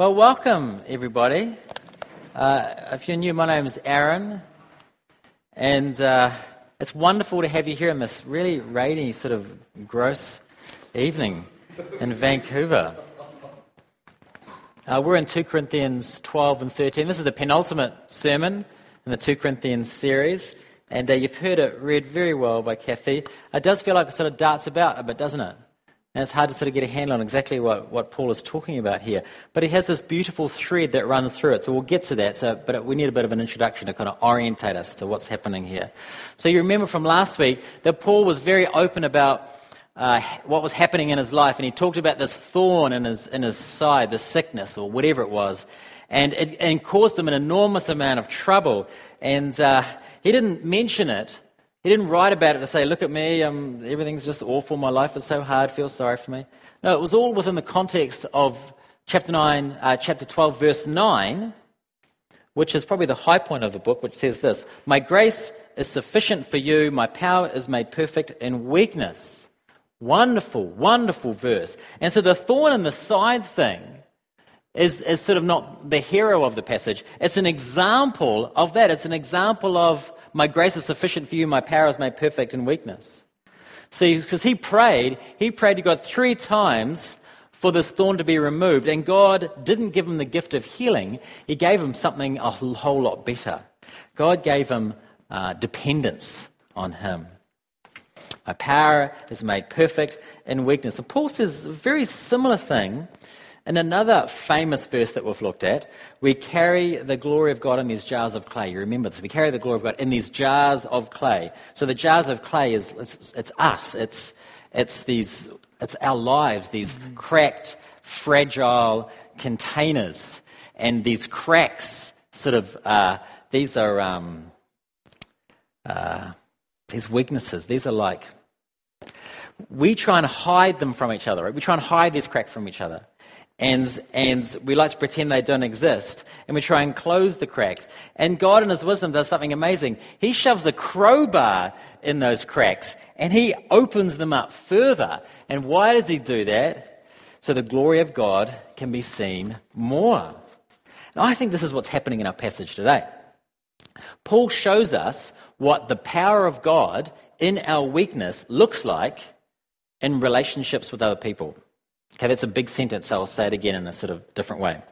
Well, welcome, everybody. If you're new, my name is Aaron, and it's wonderful to have you here in this really rainy, sort of gross evening in Vancouver. We're in 2 Corinthians 12 and 13. This is the penultimate sermon in the 2 Corinthians series, and you've heard it read very well by Kathy. It does feel like it sort of darts about a bit, doesn't it? And it's hard to sort of get a handle on exactly what Paul is talking about here. But he has this beautiful thread that runs through it, so we'll get to that. But we need a bit of an introduction to kind of orientate us to what's happening here. So you remember from last week that Paul was very open about what was happening in his life, and he talked about this thorn in his side, the sickness or whatever it was, and it caused him an enormous amount of trouble. And he didn't mention it. He didn't write about it to say, look at me, everything's just awful, my life is so hard, feel sorry for me. No, it was all within the context of chapter 12, verse 9, which is probably the high point of the book, which says this: "My grace is sufficient for you, my power is made perfect in weakness." Wonderful, wonderful verse. And so the thorn in the side thing is sort of not the hero of the passage. It's an example of that. It's an example of my grace is sufficient for you, my power is made perfect in weakness. See, because he prayed to God three times for this thorn to be removed, and God didn't give him the gift of healing. He gave him something a whole lot better. God gave him dependence on him. My power is made perfect in weakness. And Paul says a very similar thing in another famous verse that we've looked at. We carry the glory of God in these jars of clay. You remember this. We carry the glory of God in these jars of clay. So the jars of clay is it's us. It's our lives. These cracked, fragile containers, and these cracks sort of these are these weaknesses. These are like we try and hide them from each other. Right? We try and hide these cracks from each other. And we like to pretend they don't exist, and we try and close the cracks. And God in his wisdom does something amazing. He shoves a crowbar in those cracks, and he opens them up further. And why does he do that? So the glory of God can be seen more. And I think this is what's happening in our passage today. Paul shows us what the power of God in our weakness looks like in relationships with other people. Okay, that's a big sentence, so I'll say it again in a sort of different way.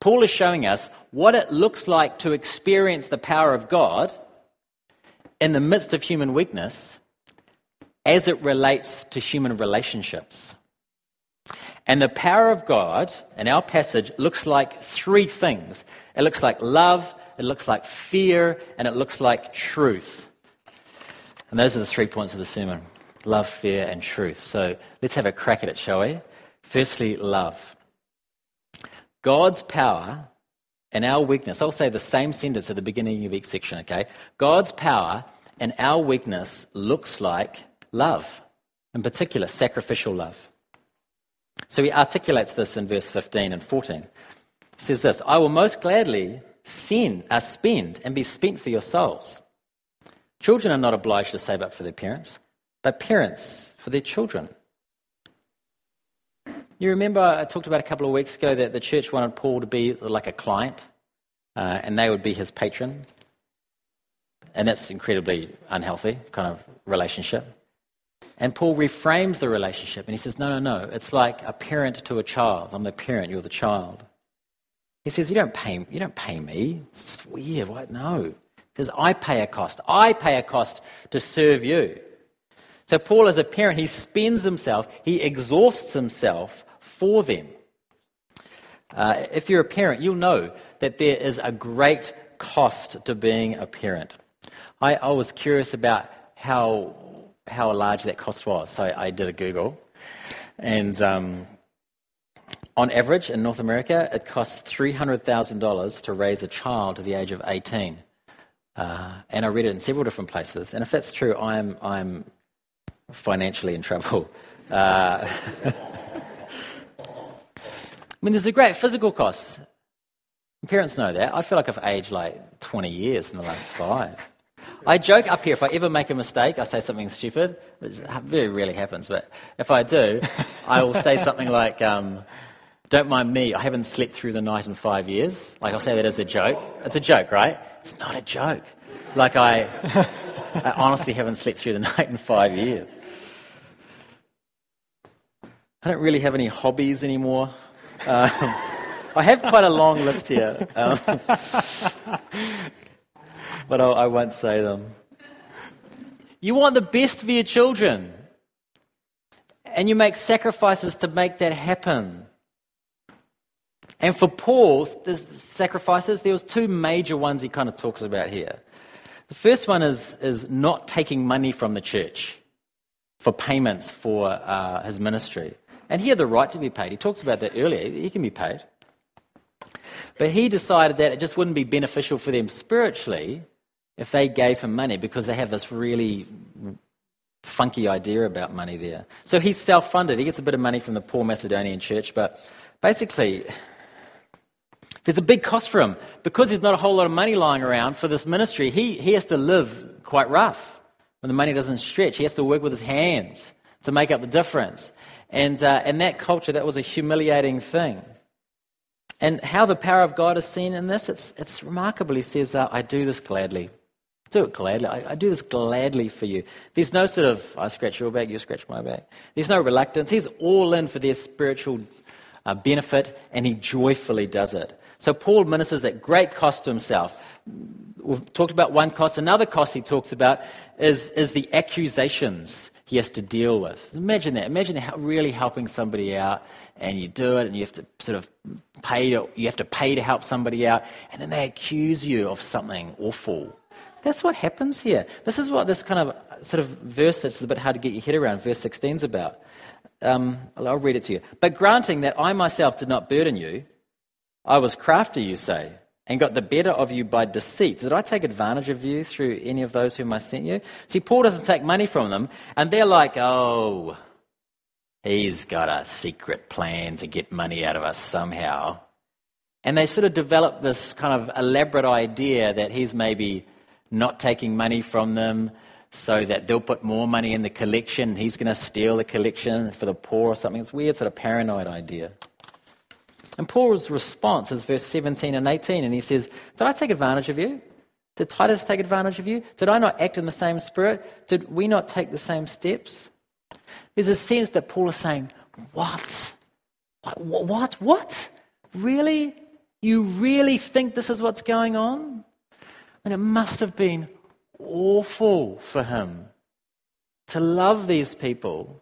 Paul is showing us what it looks like to experience the power of God in the midst of human weakness as it relates to human relationships. And the power of God in our passage looks like three things. It looks like love, it looks like fear, and it looks like truth. And those are the 3 points of the sermon: love, fear, and truth. So let's have a crack at it, shall we? Firstly, love. God's power and our weakness. I'll say the same sentence at the beginning of each section, okay? God's power and our weakness looks like love, in particular, sacrificial love. So he articulates this in verse 15 and 14. He says this: "I will most gladly spend and be spent for your souls. Children are not obliged to save up for their parents, but parents for their children." You remember I talked about a couple of weeks ago that the church wanted Paul to be like a client, and they would be his patron. And that's incredibly unhealthy kind of relationship. And Paul reframes the relationship, and he says, no, it's like a parent to a child. I'm the parent, you're the child. He says, you don't pay me. It's weird, right? No. He says, I pay a cost to serve you. So Paul, as a parent, he spends himself, he exhausts himself for them. If you're a parent, you'll know that there is a great cost to being a parent. I was curious about how large that cost was, so I did a Google. And on average, in North America, it costs $300,000 to raise a child to the age of 18. And I read it in several different places. And if that's true, I'm financially in trouble. I mean, there's a great physical cost. Parents know that. I feel like I've aged like 20 years in the last 5. I joke up here, if I ever make a mistake, I say something stupid, which very rarely happens, but if I do, I will say something like, Don't mind me, I haven't slept through the night in 5 years. Like, I say that as a joke. It's a joke, right? It's not a joke. Like, I honestly haven't slept through the night in 5 years. I don't really have any hobbies anymore. I have quite a long list here, but I won't say them. You want the best for your children, and you make sacrifices to make that happen. And for Paul, there's sacrifices. There was two major ones he kind of talks about here. The first one is not taking money from the church for payments for his ministry. And he had the right to be paid. He talks about that earlier. He can be paid. But he decided that it just wouldn't be beneficial for them spiritually if they gave him money, because they have this really funky idea about money there. So he's self-funded. He gets a bit of money from the poor Macedonian church, but basically there's a big cost for him. Because there's not a whole lot of money lying around for this ministry, he has to live quite rough. When the money doesn't stretch, he has to work with his hands to make up the difference. And in that culture, that was a humiliating thing. And how the power of God is seen in this, it's remarkable. He says, I do this gladly. Do it gladly. I do this gladly for you. There's no sort of, I scratch your back, you scratch my back. There's no reluctance. He's all in for their spiritual benefit, and he joyfully does it. So Paul ministers at great cost to himself. We've talked about one cost. Another cost he talks about is the accusations he has to deal with. Imagine that. Imagine really helping somebody out, and you do it, and you have to sort of pay to help somebody out, and then they accuse you of something awful. That's what happens here. This is what this kind of sort of verse that's a bit hard to get your head around, verse 16 is about. I'll read it to you. But granting that I myself did not burden you, I was crafty, you say, and got the better of you by deceit. Did I take advantage of you through any of those whom I sent you? See, Paul doesn't take money from them, and they're like, oh, he's got a secret plan to get money out of us somehow. And they sort of develop this kind of elaborate idea that he's maybe not taking money from them so that they'll put more money in the collection. He's going to steal the collection for the poor or something. It's weird, sort of paranoid idea. And Paul's response is verse 17 and 18, and he says, did I take advantage of you? Did Titus take advantage of you? Did I not act in the same spirit? Did we not take the same steps? There's a sense that Paul is saying, what? What? Really? You really think this is what's going on? And it must have been awful for him to love these people,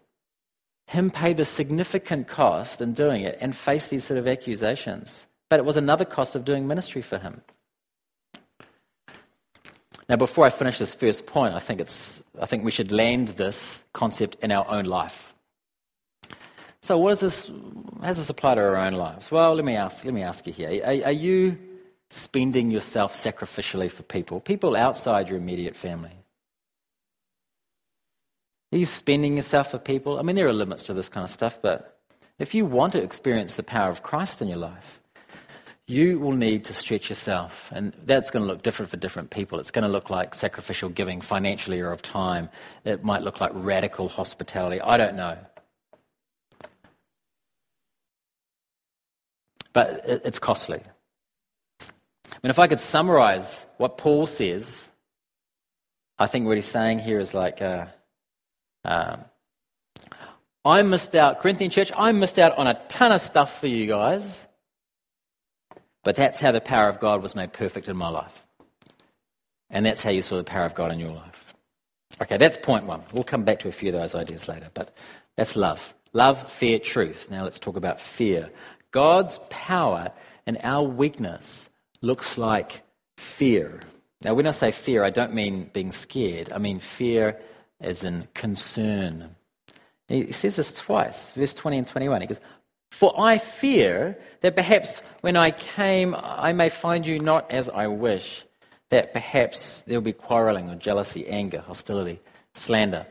him pay the significant cost in doing it, and face these sort of accusations. But it was another cost of doing ministry for him. Now, before I finish this first point, I think we should land this concept in our own life. So, how does this apply to our own lives? Well, let me ask you here: Are you spending yourself sacrificially for people outside your immediate family? Are you spending yourself for people? I mean, there are limits to this kind of stuff, but if you want to experience the power of Christ in your life, you will need to stretch yourself, and that's going to look different for different people. It's going to look like sacrificial giving financially or of time. It might look like radical hospitality. I don't know. But it's costly. I mean, if I could summarize what Paul says, I think what he's saying here is like, I missed out, Corinthian church, I missed out on a ton of stuff for you guys, but that's how the power of God was made perfect in my life. And that's how you saw the power of God in your life. Okay, that's point one. We'll come back to a few of those ideas later, but that's love. Love, fear, truth. Now let's talk about fear. God's power in our weakness looks like fear. Now when I say fear, I don't mean being scared. I mean fear as in concern. He says this twice, verse 20 and 21. He goes, for I fear that perhaps when I came, I may find you not as I wish, that perhaps there will be quarreling or jealousy, anger, hostility, slander,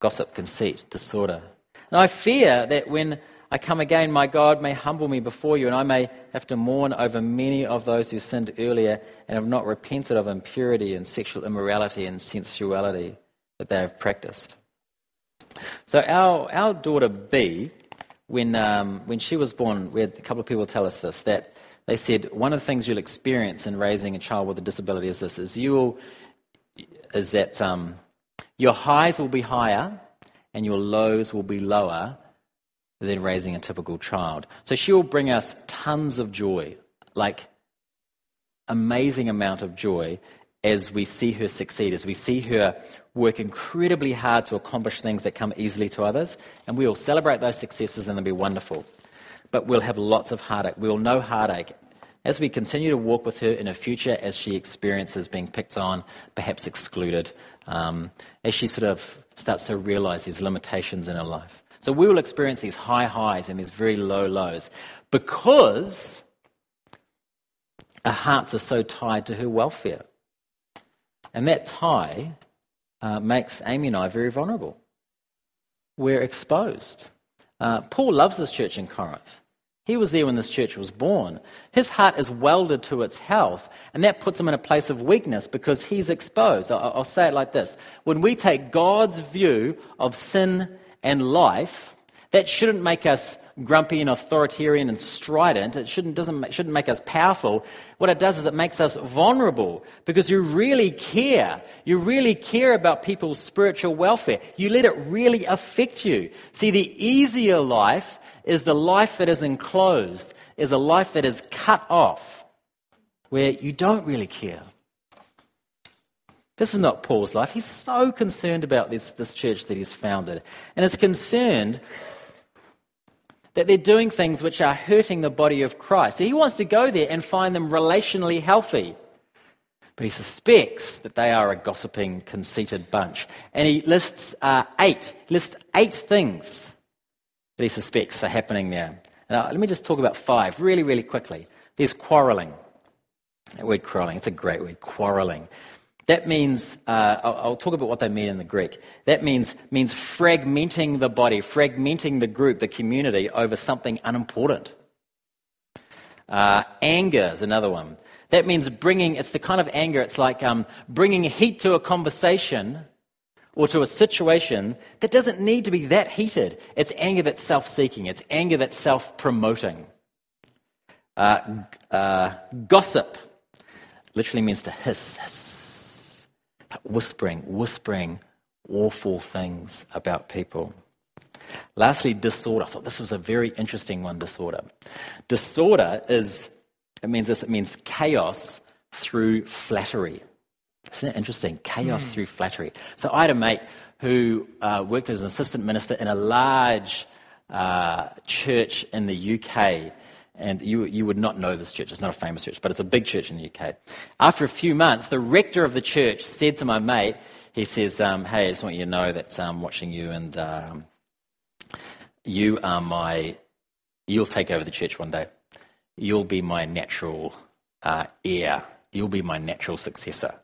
gossip, conceit, disorder. And I fear that when I come again, my God may humble me before you, and I may have to mourn over many of those who sinned earlier and have not repented of impurity and sexual immorality and sensuality that they have practiced. So our daughter Bea when she was born, we had a couple of people tell us this, that they said one of the things you'll experience in raising a child with a disability is this, is that your highs will be higher and your lows will be lower than raising a typical child. So she will bring us tons of joy, like amazing amount of joy, as we see her succeed, as we see her work incredibly hard to accomplish things that come easily to others, and we will celebrate those successes and they'll be wonderful. But we'll have lots of heartache. We'll know heartache as we continue to walk with her in her future, as she experiences being picked on, perhaps excluded, as she sort of starts to realise these limitations in her life. So we will experience these high highs and these very low lows because our hearts are so tied to her welfare. And that tie makes Amy and I very vulnerable. We're exposed. Paul loves this church in Corinth. He was there when this church was born. His heart is welded to its health, and that puts him in a place of weakness because he's exposed. I'll say it like this. When we take God's view of sin and life, that shouldn't make us grumpy and authoritarian and strident. It shouldn't make us powerful. What it does is it makes us vulnerable because you really care. You really care about people's spiritual welfare. You let it really affect you. See, the easier life is the life that is enclosed, is a life that is cut off, where you don't really care. This is not Paul's life. He's so concerned about this church that he's founded, and is concerned that they're doing things which are hurting the body of Christ. So he wants to go there and find them relationally healthy, but he suspects that they are a gossiping, conceited bunch. And he lists eight things that he suspects are happening there. Now, let me just talk about five really, really quickly. There's quarrelling. That word quarrelling, it's a great word, quarrelling. That means, I'll talk about what they mean in the Greek. That means fragmenting the body, fragmenting the group, the community, over something unimportant. Anger is another one. That means it's the kind of anger, it's like bringing heat to a conversation or to a situation that doesn't need to be that heated. It's anger that's self-seeking. It's anger that's self-promoting. Gossip literally means to hiss. Whispering awful things about people. Lastly, disorder. I thought this was a very interesting one, disorder. Disorder means chaos through flattery. Isn't that interesting? Chaos through flattery. So I had a mate who worked as an assistant minister in a large church in the UK. And you would not know this church. It's not a famous church, but it's a big church in the UK. After a few months, the rector of the church said to my mate, he says, hey, I just want you to know that I'm watching you, and you'll take over the church one day. You'll be my natural heir. You'll be my natural successor.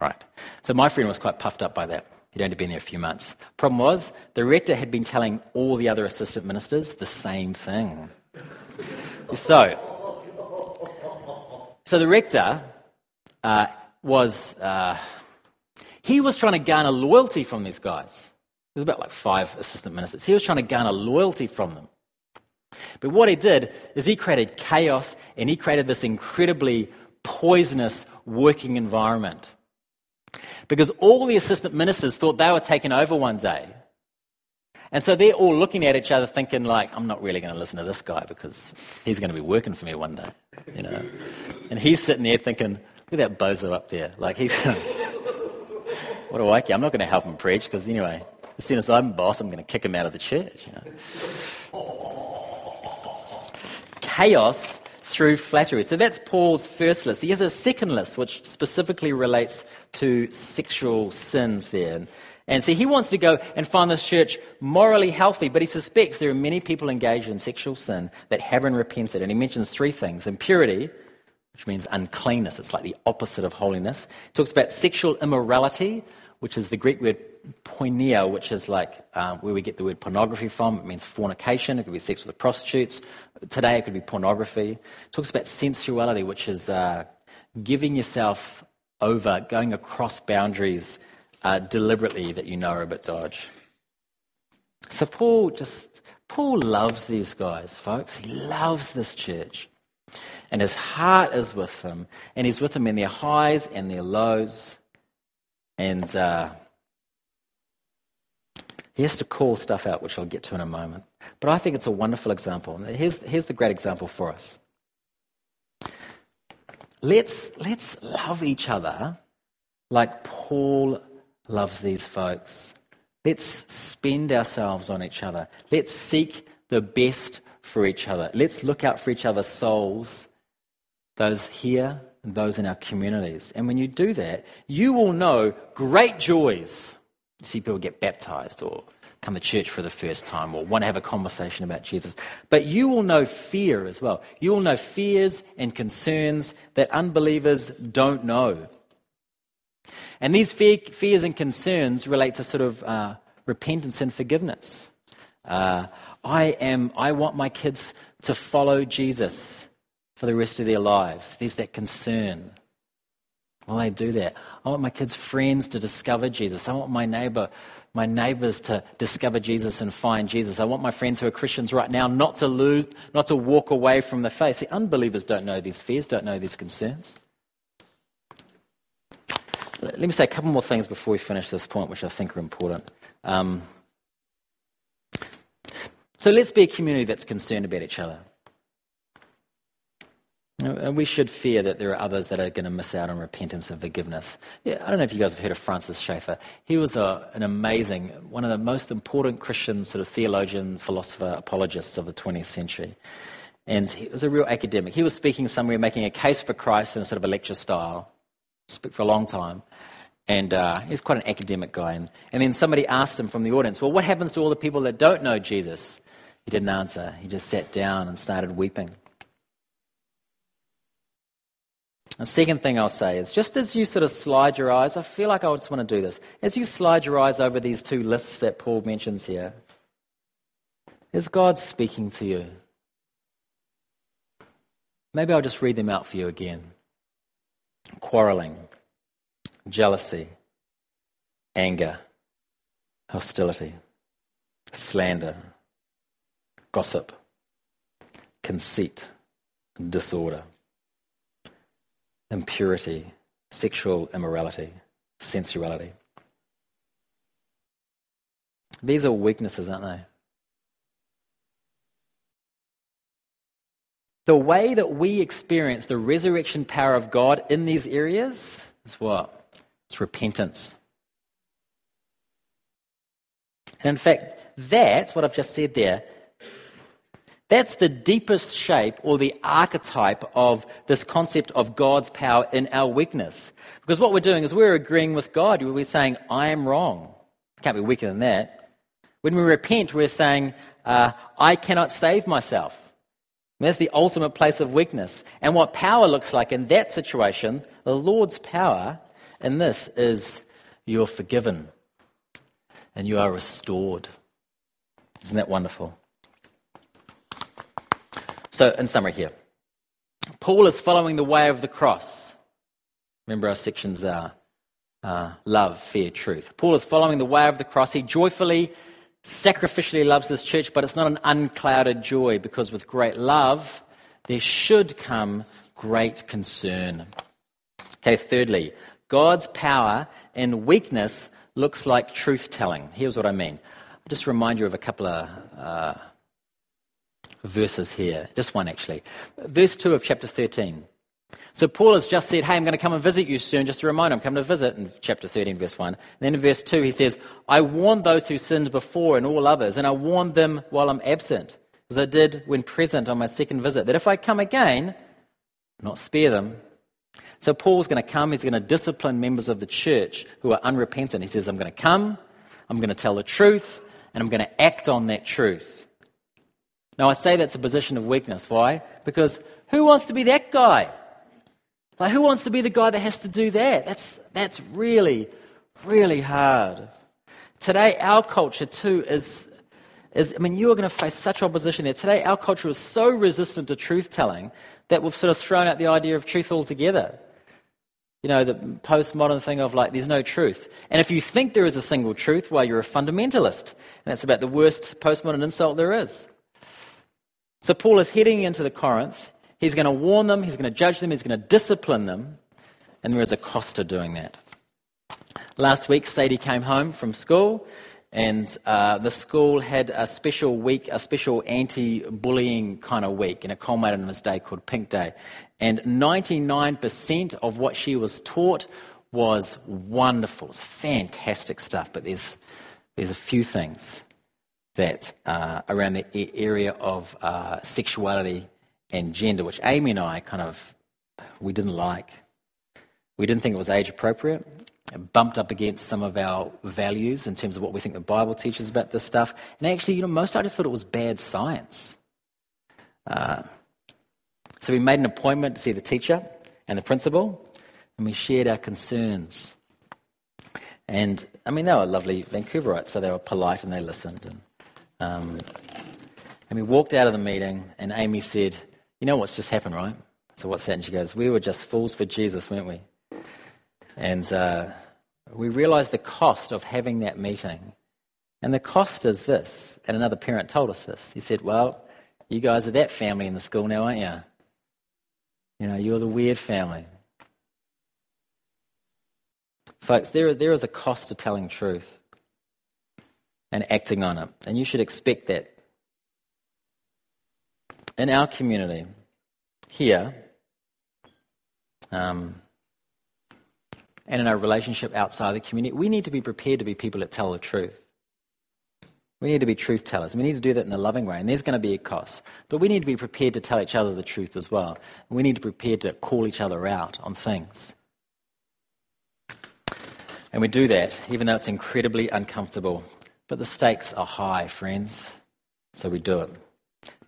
Right. So my friend was quite puffed up by that. He'd only been there a few months. Problem was, the rector had been telling all the other assistant ministers the same thing. So the rector was trying to garner loyalty from these guys. There's about like five assistant ministers. He was trying to garner loyalty from them. But what he did is he created chaos, and he created this incredibly poisonous working environment. Because all the assistant ministers thought they were taking over one day. And so they're all looking at each other thinking like, I'm not really going to listen to this guy because he's going to be working for me one day, you know. And he's sitting there thinking, look at that bozo up there. Like, he's going, what do I care? I'm not going to help him preach because anyway, as soon as I'm boss, I'm going to kick him out of the church, you know. Chaos through flattery. So that's Paul's first list. He has a second list which specifically relates to sexual sins there. And see, he wants to go and find this church morally healthy, but he suspects there are many people engaged in sexual sin that haven't repented. And he mentions three things. Impurity, which means uncleanness. It's like the opposite of holiness. He talks about sexual immorality, which is the Greek word porneia, which is like where we get the word pornography from. It means fornication. It could be sex with prostitutes. Today it could be pornography. He talks about sensuality, which is giving yourself over, going across boundaries deliberately that you know are a bit dodge. So Paul just Paul loves these guys, folks. He loves this church. And his heart is with them. And he's with them in their highs and their lows. And he has to call stuff out, which I'll get to in a moment. But I think it's a wonderful example. And here's the great example for us. Let's love each other like Paul loves these folks. Let's spend ourselves on each other. Let's seek the best for each other. Let's look out for each other's souls, those here and those in our communities. And when you do that, you will know great joys. You see people get baptized or come to church for the first time or want to have a conversation about Jesus. But you will know fear as well. You will know fears and concerns that unbelievers don't know. And these fears and concerns relate to sort of repentance and forgiveness. I want my kids to follow Jesus for the rest of their lives. There's that concern. Will they do that? I want my kids' friends to discover Jesus. I want my neighbors to discover Jesus and find Jesus. I want my friends who are Christians right now not to walk away from the faith. See, unbelievers don't know these fears, don't know these concerns. Let me say a couple more things before we finish this point, which I think are important. So let's be a community that's concerned about each other. And we should fear that there are others that are going to miss out on repentance and forgiveness. Yeah, I don't know if you guys have heard of Francis Schaeffer. He was an amazing, one of the most important Christian sort of theologian, philosopher, apologists of the 20th century. And he was a real academic. He was speaking somewhere, making a case for Christ in a sort of a lecture style. Spoke for a long time. And he's quite an academic guy. And then somebody asked him from the audience, well, what happens to all the people that don't know Jesus? He didn't answer. He just sat down and started weeping. The second thing I'll say is, just as you sort of slide your eyes, I feel like I just want to do this. As you slide your eyes over these two lists that Paul mentions here, is God speaking to you? Maybe I'll just read them out for you again. Quarreling, jealousy, anger, hostility, slander, gossip, conceit, disorder, impurity, sexual immorality, sensuality. These are weaknesses, aren't they? The way that we experience the resurrection power of God in these areas is what? It's repentance. And in fact, that's what I've just said there. That's the deepest shape or the archetype of this concept of God's power in our weakness. Because what we're doing is we're agreeing with God. We're saying, I am wrong. Can't be weaker than that. When we repent, we're saying, I cannot save myself. And that's the ultimate place of weakness. And what power looks like in that situation, the Lord's power in this is you're forgiven and you are restored. Isn't that wonderful? So in summary here, Paul is following the way of the cross. Remember our sections are love, fear, truth. Paul is following the way of the cross. He joyfully, sacrificially loves this church, but it's not an unclouded joy, because with great love, there should come great concern. Okay, thirdly, God's power in weakness looks like truth-telling. Here's what I mean. I'll just remind you of a couple of verses here. Just one, actually. Verse 2 of chapter 13. So Paul has just said, hey, I'm going to come and visit you soon. Just a reminder, I'm coming to visit in chapter 13, verse 1. And then in verse 2, he says, I warned those who sinned before and all others, and I warned them while I'm absent, as I did when present on my second visit, that if I come again, not spare them. So Paul's going to come. He's going to discipline members of the church who are unrepentant. He says, I'm going to come, I'm going to tell the truth, and I'm going to act on that truth. Now, I say that's a position of weakness. Why? Because who wants to be that guy? Like, who wants to be the guy that has to do that? That's really, really hard. Today, our culture, too, is I mean, you are going to face such opposition there. Today, our culture is so resistant to truth-telling that we've sort of thrown out the idea of truth altogether. You know, the postmodern thing of like, there's no truth. And if you think there is a single truth, well, you're a fundamentalist. And that's about the worst postmodern insult there is. So Paul is heading into the Corinth. He's going to warn them, he's going to judge them, he's going to discipline them. And there is a cost to doing that. Last week, Sadie came home from school, and the school had a special week, a special anti-bullying kind of week, and it culminated in this day called Pink Day. And 99% of what she was taught was wonderful. It's fantastic stuff, but there's a few things that around the area of sexuality and gender, which Amy and I kind of, we didn't like. We didn't think it was age appropriate. It bumped up against some of our values in terms of what we think the Bible teaches about this stuff. And actually, you know, most I just thought it was bad science. So we made an appointment to see the teacher and the principal, and we shared our concerns. And, I mean, they were lovely Vancouverites, so they were polite and they listened. And we walked out of the meeting, and Amy said, you know what's just happened, right? So what's that? And she goes, we were just fools for Jesus, weren't we? And we realised the cost of having that meeting. And the cost is this, and another parent told us this. He said, well, you guys are that family in the school now, aren't you? You know, you're the weird family. Folks, there is a cost to telling truth and acting on it, and you should expect that. In our community, here, and in our relationship outside the community, we need to be prepared to be people that tell the truth. We need to be truth tellers. We need to do that in a loving way, and there's going to be a cost. But we need to be prepared to tell each other the truth as well. We need to be prepared to call each other out on things. And we do that, even though it's incredibly uncomfortable. But the stakes are high, friends, so we do it.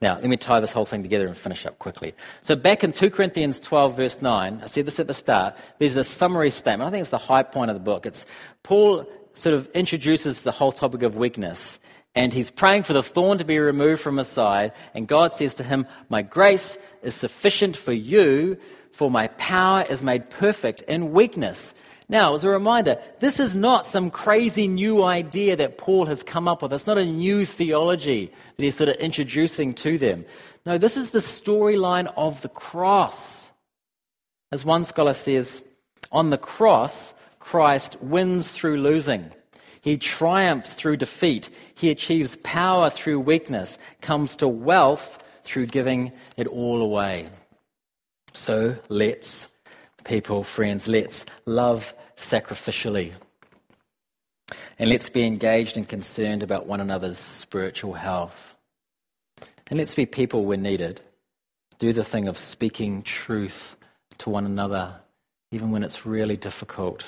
Now, let me tie this whole thing together and finish up quickly. So back in 2 Corinthians 12, verse 9, I said this at the start, there's this summary statement. I think it's the high point of the book. It's Paul sort of introduces the whole topic of weakness. And he's praying for the thorn to be removed from his side. And God says to him, my grace is sufficient for you, for my power is made perfect in weakness. Now, as a reminder, this is not some crazy new idea that Paul has come up with. It's not a new theology that he's sort of introducing to them. No, this is the storyline of the cross. As one scholar says, on the cross, Christ wins through losing. He triumphs through defeat. He achieves power through weakness, comes to wealth through giving it all away. So let's, people, friends, let's love sacrificially. And let's be engaged and concerned about one another's spiritual health. And let's be people when needed. Do the thing of speaking truth to one another, even when it's really difficult.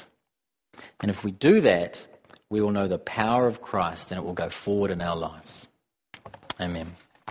And if we do that, we will know the power of Christ, and it will go forward in our lives. Amen.